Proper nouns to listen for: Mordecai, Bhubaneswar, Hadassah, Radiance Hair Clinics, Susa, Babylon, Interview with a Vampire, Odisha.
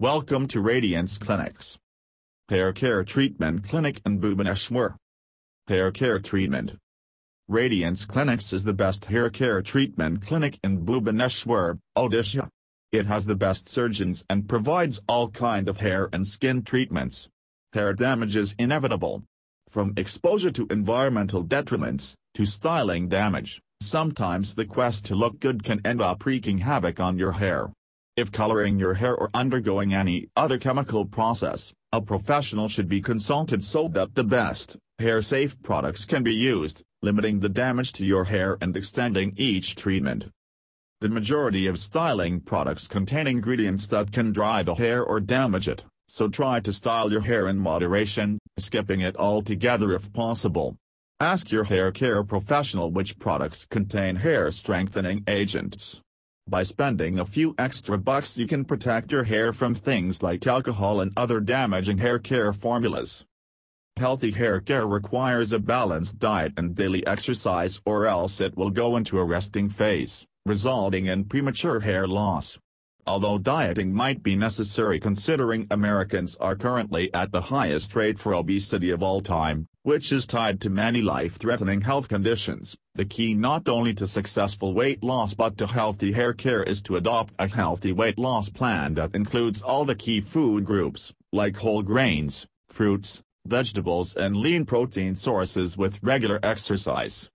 Welcome to Radiance Clinics. Hair Care Treatment Clinic in Bhubaneswar. Hair Care Treatment. Radiance Clinics is the best hair care treatment clinic in Bhubaneswar, Odisha. It has the best surgeons and provides all kind of hair and skin treatments. Hair damage is inevitable. From exposure to environmental detriments, to styling damage, sometimes the quest to look good can end up wreaking havoc on your hair. If coloring your hair or undergoing any other chemical process, a professional should be consulted so that the best, hair-safe products can be used, limiting the damage to your hair and extending each treatment. The majority of styling products contain ingredients that can dry the hair or damage it, so try to style your hair in moderation, skipping it altogether if possible. Ask your hair care professional which products contain hair strengthening agents. By spending a few extra bucks you can protect your hair from things like alcohol and other damaging hair care formulas. Healthy hair care requires a balanced diet and daily exercise, or else it will go into a resting phase, resulting in premature hair loss. Although dieting might be necessary considering Americans are currently at the highest rate for obesity of all time, which is tied to many life-threatening health conditions, the key not only to successful weight loss but to healthy hair care is to adopt a healthy weight loss plan that includes all the key food groups, like whole grains, fruits, vegetables and lean protein sources with regular exercise.